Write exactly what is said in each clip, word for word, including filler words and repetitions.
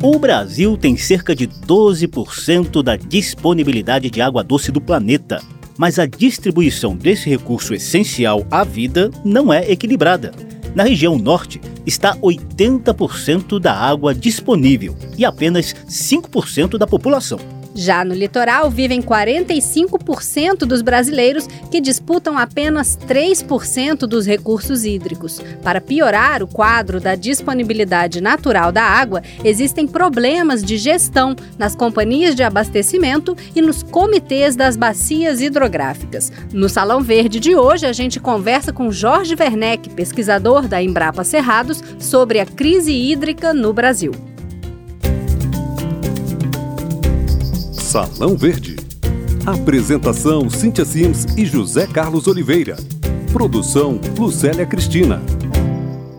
O Brasil tem cerca de doze por cento da disponibilidade de água doce do planeta, mas a distribuição desse recurso essencial à vida não é equilibrada. Na região norte, está oitenta por cento da água disponível e apenas cinco por cento da população. Já no litoral, vivem quarenta e cinco por cento dos brasileiros que disputam apenas três por cento dos recursos hídricos. Para piorar o quadro da disponibilidade natural da água, existem problemas de gestão nas companhias de abastecimento e nos comitês das bacias hidrográficas. No Salão Verde de hoje, a gente conversa com Jorge Werneck, pesquisador da Embrapa Cerrados, sobre a crise hídrica no Brasil. Salão Verde. Apresentação: Cíntia Simes e José Carlos Oliveira. Produção: Lucélia Cristina.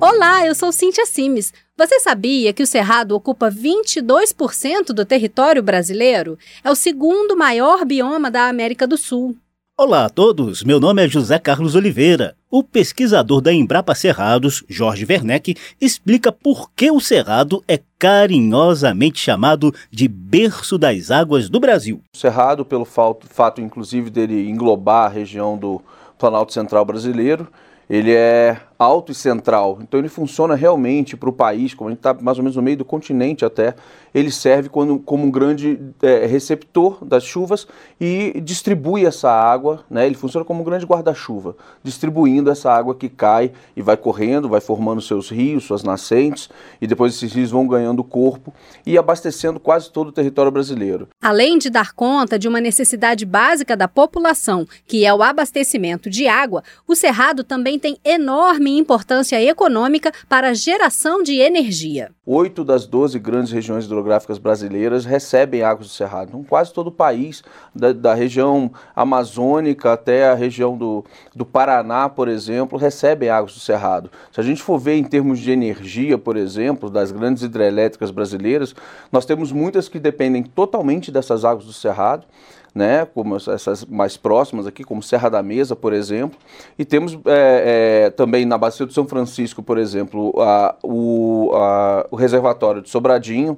Olá, eu sou Cíntia Simes. Você sabia que o Cerrado ocupa vinte e dois por cento do território brasileiro? É o segundo maior bioma da América do Sul. Olá a todos, meu nome é José Carlos Oliveira. O pesquisador da Embrapa Cerrados, Jorge Werneck, explica por que o Cerrado é carinhosamente chamado de berço das águas do Brasil. O Cerrado, pelo fato, fato inclusive dele englobar a região do Planalto Central brasileiro, ele é alto e central, então ele funciona realmente para o país, como a gente está mais ou menos no meio do continente até, ele serve quando, como um grande é, receptor das chuvas e distribui essa água, né? Ele funciona como um grande guarda-chuva, distribuindo essa água que cai e vai correndo, vai formando seus rios, suas nascentes, e depois esses rios vão ganhando corpo e abastecendo quase todo o território brasileiro. Além de dar conta de uma necessidade básica da população, que é o abastecimento de água, o Cerrado também tem enorme importância econômica para a geração de energia. Oito das doze grandes regiões hidrográficas brasileiras recebem águas do Cerrado. Então, quase todo o país, da, da região amazônica até a região do, do Paraná, por exemplo, recebem águas do Cerrado. Se a gente for ver em termos de energia, por exemplo, das grandes hidrelétricas brasileiras, nós temos muitas que dependem totalmente dessas águas do Cerrado, né, como essas mais próximas aqui, como Serra da Mesa, por exemplo, e temos é, é, também na Bacia do São Francisco, por exemplo, a, o, a, o reservatório de Sobradinho,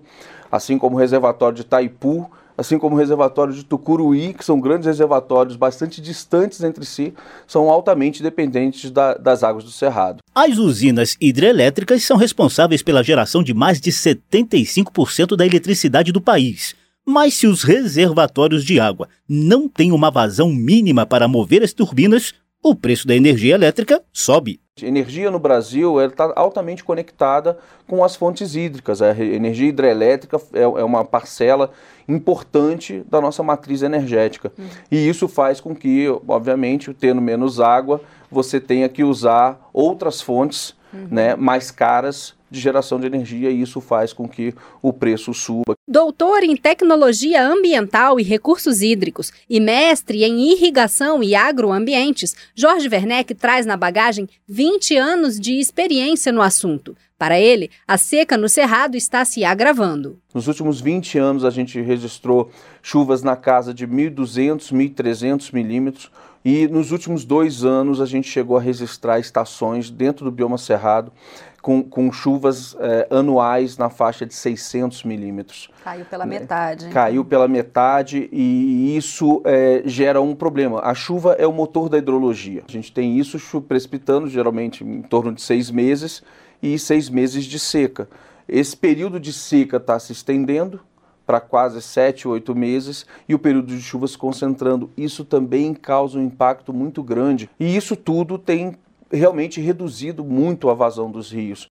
assim como o reservatório de Itaipu, assim como o reservatório de Tucuruí, que são grandes reservatórios bastante distantes entre si, são altamente dependentes da, das águas do Cerrado. As usinas hidrelétricas são responsáveis pela geração de mais de setenta e cinco por cento da eletricidade do país. Mas se os reservatórios de água não têm uma vazão mínima para mover as turbinas, o preço da energia elétrica sobe. A energia no Brasil está altamente conectada com as fontes hídricas. A energia hidrelétrica é uma parcela importante da nossa matriz energética. Hum. E isso faz com que, obviamente, tendo menos água, você tenha que usar outras fontes, hum. né, mais caras, de geração de energia, e isso faz com que o preço suba. Doutor em Tecnologia Ambiental e Recursos Hídricos e mestre em Irrigação e Agroambientes, Jorge Werneck traz na bagagem vinte anos de experiência no assunto. Para ele, a seca no Cerrado está se agravando. Nos últimos vinte anos, a gente registrou chuvas na casa de mil e duzentos, mil e trezentos milímetros, e nos últimos dois anos a gente chegou a registrar estações dentro do bioma cerrado com, com chuvas eh, anuais na faixa de seiscentos milímetros. Caiu pela né? metade. Hein? Caiu pela metade, e isso eh, gera um problema. A chuva é o motor da hidrologia. A gente tem isso precipitando geralmente em torno de seis meses e seis meses de seca. Esse período de seca está se estendendo para quase sete, oito meses, e o período de chuvas se concentrando. Isso também causa um impacto muito grande. E isso tudo tem realmente reduzido muito a vazão dos rios.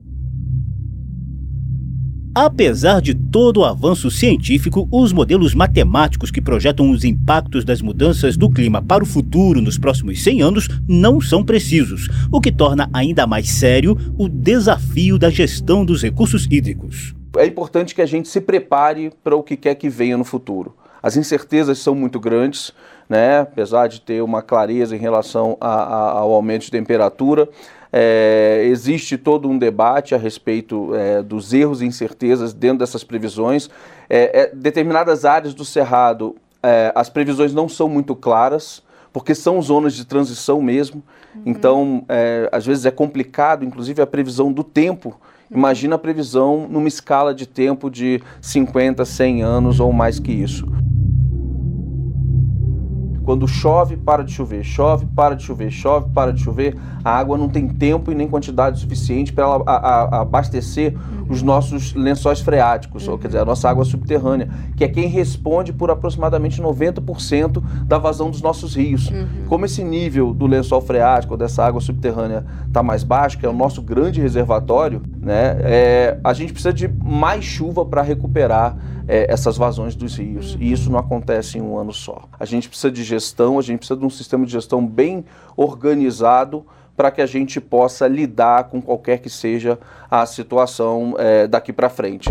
Apesar de todo o avanço científico, os modelos matemáticos que projetam os impactos das mudanças do clima para o futuro nos próximos cem anos não são precisos, o que torna ainda mais sério o desafio da gestão dos recursos hídricos. É importante que a gente se prepare para o que quer que venha no futuro. As incertezas são muito grandes, né? Apesar de ter uma clareza em relação a, a, ao aumento de temperatura, é, existe todo um debate a respeito é, dos erros e incertezas dentro dessas previsões. É, é, determinadas áreas do Cerrado, é, as previsões não são muito claras, porque são zonas de transição mesmo. Uhum. Então, é, às vezes é complicado, inclusive, a previsão do tempo Imagina a previsão numa escala de tempo de cinquenta, cem anos ou mais que isso. Quando chove, para de chover, chove, para de chover, chove, para de chover, a água não tem tempo e nem quantidade suficiente para ela a, a abastecer uhum. os nossos lençóis freáticos, uhum. ou, quer dizer, a nossa água subterrânea, que é quem responde por aproximadamente noventa por cento da vazão dos nossos rios. Uhum. Como esse nível do lençol freático, dessa água subterrânea, está mais baixo, que é o nosso grande reservatório, né, é, a gente precisa de mais chuva para recuperar é, essas vazões dos rios. Uhum. E isso não acontece em um ano só. A gente precisa de gestão, a gente precisa de um sistema de gestão bem organizado para que a gente possa lidar com qualquer que seja a situação é, daqui para frente.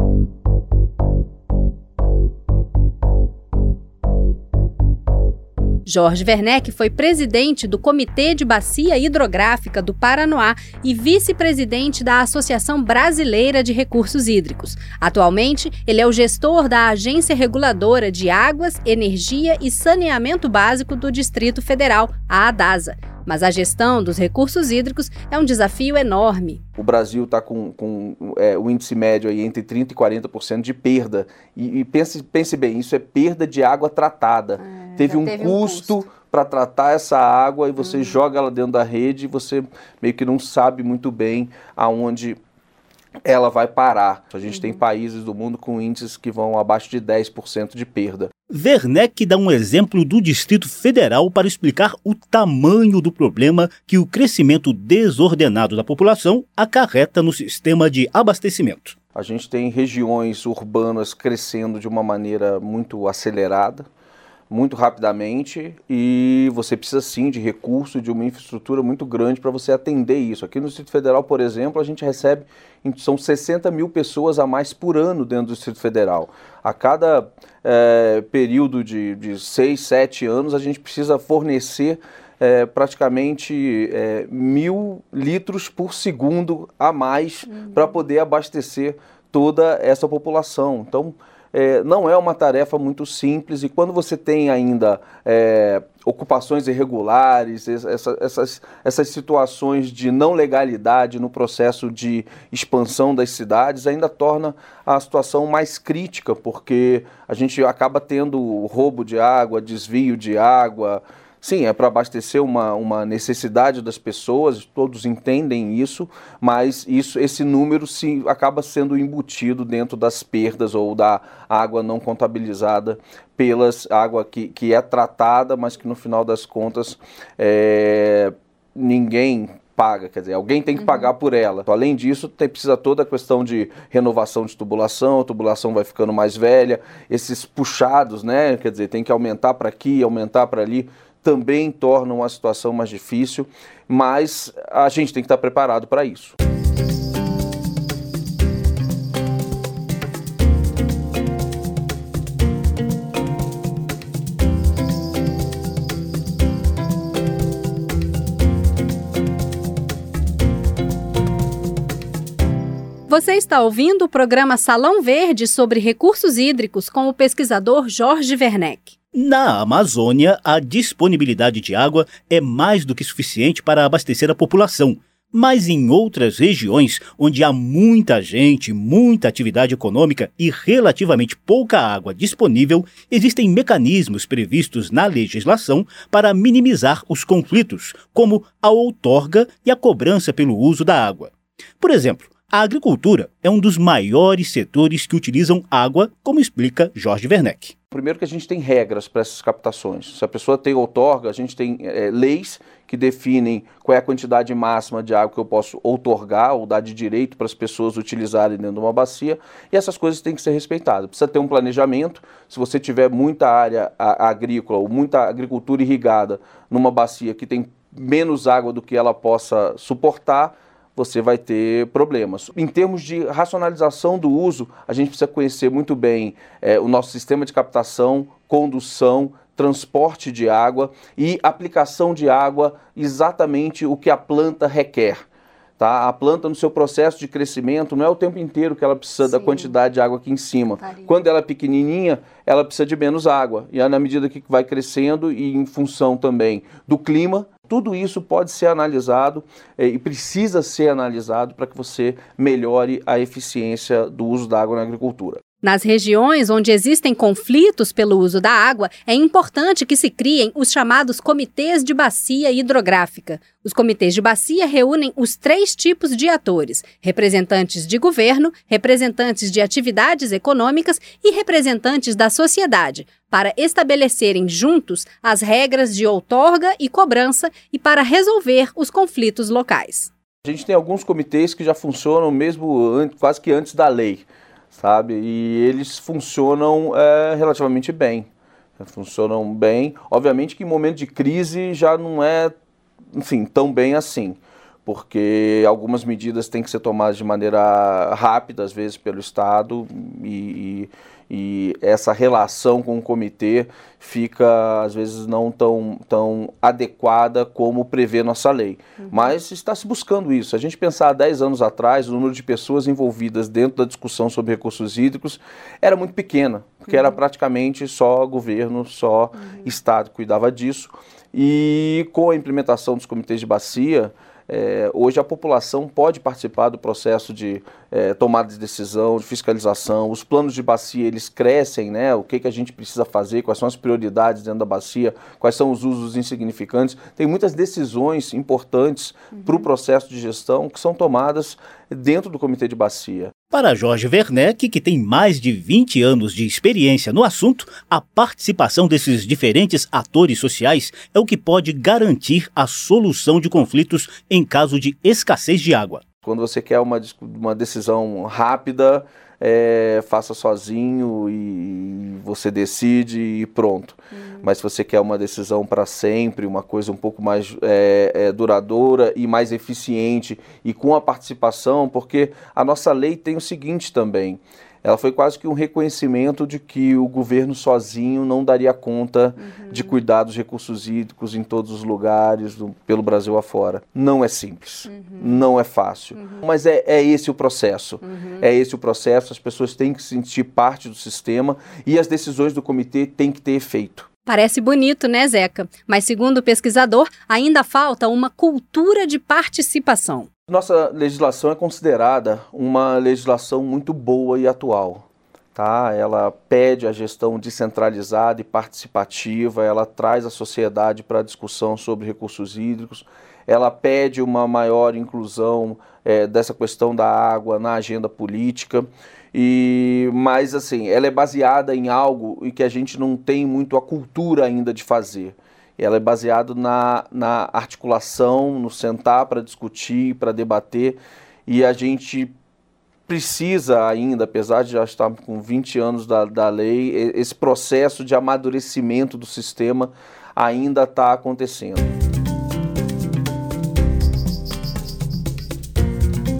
Jorge Werneck foi presidente do Comitê de Bacia Hidrográfica do Paranoá e vice-presidente da Associação Brasileira de Recursos Hídricos. Atualmente, ele é o gestor da Agência Reguladora de Águas, Energia e Saneamento Básico do Distrito Federal, a ADASA. Mas a gestão dos recursos hídricos é um desafio enorme. O Brasil está com, com é, o índice médio aí entre trinta e quarenta por cento de perda. E, e pense, pense bem, isso é perda de água tratada. É, teve um teve custo, um custo. para tratar essa água e você uhum. joga ela dentro da rede e você meio que não sabe muito bem aonde ela vai parar. A gente uhum. tem países do mundo com índices que vão abaixo de dez por cento de perda. Werneck dá um exemplo do Distrito Federal para explicar o tamanho do problema que o crescimento desordenado da população acarreta no sistema de abastecimento. A gente tem regiões urbanas crescendo de uma maneira muito acelerada, muito rapidamente, e você precisa sim de recurso, de uma infraestrutura muito grande para você atender isso. Aqui no Distrito Federal, por exemplo, a gente recebe, são sessenta mil pessoas a mais por ano dentro do Distrito Federal. A cada é, período de, de seis, sete anos, a gente precisa fornecer É, praticamente é, mil litros por segundo a mais uhum. para poder abastecer toda essa população. Então, é, não é uma tarefa muito simples, e quando você tem ainda é, ocupações irregulares, essa, essas, essas situações de não legalidade no processo de expansão das cidades, ainda torna a situação mais crítica, porque a gente acaba tendo roubo de água, desvio de água. Sim, é para abastecer uma, uma necessidade das pessoas, todos entendem isso, mas isso, esse número se, acaba sendo embutido dentro das perdas ou da água não contabilizada, pelas água que, que é tratada, mas que no final das contas é, ninguém paga, quer dizer, alguém tem que uhum. pagar por ela. Então, além disso, tem, precisa toda a questão de renovação de tubulação, a tubulação vai ficando mais velha, esses puxados, né, quer dizer, tem que aumentar para aqui, aumentar para ali, também tornam a situação mais difícil, mas a gente tem que estar preparado para isso. Você está ouvindo o programa Salão Verde sobre recursos hídricos com o pesquisador Jorge Werneck. Na Amazônia, a disponibilidade de água é mais do que suficiente para abastecer a população. Mas em outras regiões, onde há muita gente, muita atividade econômica e relativamente pouca água disponível, existem mecanismos previstos na legislação para minimizar os conflitos, como a outorga e a cobrança pelo uso da água. Por exemplo, a agricultura é um dos maiores setores que utilizam água, como explica Jorge Werneck. Primeiro que a gente tem regras para essas captações. Se a pessoa tem outorga, a gente tem é, leis que definem qual é a quantidade máxima de água que eu posso outorgar ou dar de direito para as pessoas utilizarem dentro de uma bacia, e essas coisas têm que ser respeitadas. Precisa ter um planejamento. Se você tiver muita área agrícola ou muita agricultura irrigada numa bacia que tem menos água do que ela possa suportar, você vai ter problemas. Em termos de racionalização do uso, a gente precisa conhecer muito bem é, o nosso sistema de captação, condução, transporte de água e aplicação de água, exatamente o que a planta requer. Tá? A planta, no seu processo de crescimento, não é o tempo inteiro que ela precisa Sim. da quantidade de água aqui em cima. Tarinha. Quando ela é pequenininha, ela precisa de menos água. E aí, na medida que vai crescendo e em função também do clima, Tudo isso pode ser analisado eh, e precisa ser analisado para que você melhore a eficiência do uso da água na agricultura. Nas regiões onde existem conflitos pelo uso da água, é importante que se criem os chamados comitês de bacia hidrográfica. Os comitês de bacia reúnem os três tipos de atores: representantes de governo, representantes de atividades econômicas e representantes da sociedade, para estabelecerem juntos as regras de outorga e cobrança e para resolver os conflitos locais. A gente tem alguns comitês que já funcionam mesmo quase que antes da lei, sabe? E eles funcionam é, relativamente bem, funcionam bem. Obviamente que em momento de crise já não é, enfim, tão bem assim, porque algumas medidas têm que ser tomadas de maneira rápida, às vezes pelo Estado, e, e, e essa relação com o comitê fica, às vezes, não tão, tão adequada como prevê nossa lei. Uhum. Mas está se buscando isso. Se a gente pensar há dez anos atrás, o número de pessoas envolvidas dentro da discussão sobre recursos hídricos era muito pequena, porque uhum. era praticamente só governo, só uhum. Estado que cuidava disso. E com a implementação dos comitês de bacia, É, hoje a população pode participar do processo de é, tomada de decisão, de fiscalização. Os planos de bacia, eles crescem, né? O que, que a gente precisa fazer, quais são as prioridades dentro da bacia, quais são os usos insignificantes. Tem muitas decisões importantes uhum. para o processo de gestão que são tomadas dentro do comitê de bacia. Para Jorge Werneck, que tem mais de vinte anos de experiência no assunto, a participação desses diferentes atores sociais é o que pode garantir a solução de conflitos em caso de escassez de água. Quando você quer uma, uma decisão rápida, é, faça sozinho e você decide e pronto. Hum. Mas se você quer uma decisão para sempre, uma coisa um pouco mais é, é, duradoura e mais eficiente e com a participação, porque a nossa lei tem o seguinte também, ela foi quase que um reconhecimento de que o governo sozinho não daria conta uhum. de cuidar dos recursos hídricos em todos os lugares, do, pelo Brasil afora. Não é simples, uhum. não é fácil, uhum. mas é, é esse o processo. Uhum. É esse o processo, as pessoas têm que se sentir parte do sistema e as decisões do comitê têm que ter efeito. Parece bonito, né, Zeca? Mas, segundo o pesquisador, ainda falta uma cultura de participação. Nossa legislação é considerada uma legislação muito boa e atual, tá? Ela pede a gestão descentralizada e participativa, ela traz a sociedade para a discussão sobre recursos hídricos, ela pede uma maior inclusão é, dessa questão da água na agenda política, e, mas assim, ela é baseada em algo em que a gente não tem muito a cultura ainda de fazer. Ela é baseada na, na articulação, no sentar para discutir, para debater, e a gente precisa ainda, apesar de já estar com vinte anos da, da lei, esse processo de amadurecimento do sistema ainda está acontecendo.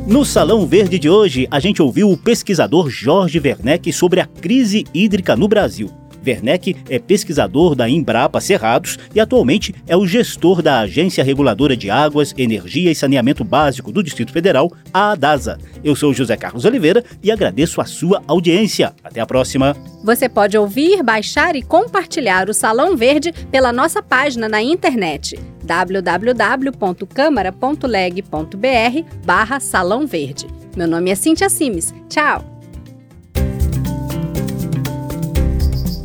No Salão Verde de hoje, a gente ouviu o pesquisador Jorge Werneck sobre a crise hídrica no Brasil. Werneck é pesquisador da Embrapa Cerrados e atualmente é o gestor da Agência Reguladora de Águas, Energia e Saneamento Básico do Distrito Federal, a ADASA. Eu sou José Carlos Oliveira e agradeço a sua audiência. Até a próxima! Você pode ouvir, baixar e compartilhar o Salão Verde pela nossa página na internet w w w ponto câmara ponto leg ponto b r barra Salão Verde. Meu nome é Cíntia Simes. Tchau!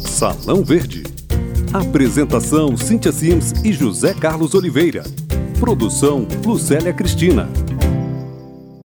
Salão Verde. Apresentação: Cíntia Simes e José Carlos Oliveira. Produção: Lucélia Cristina.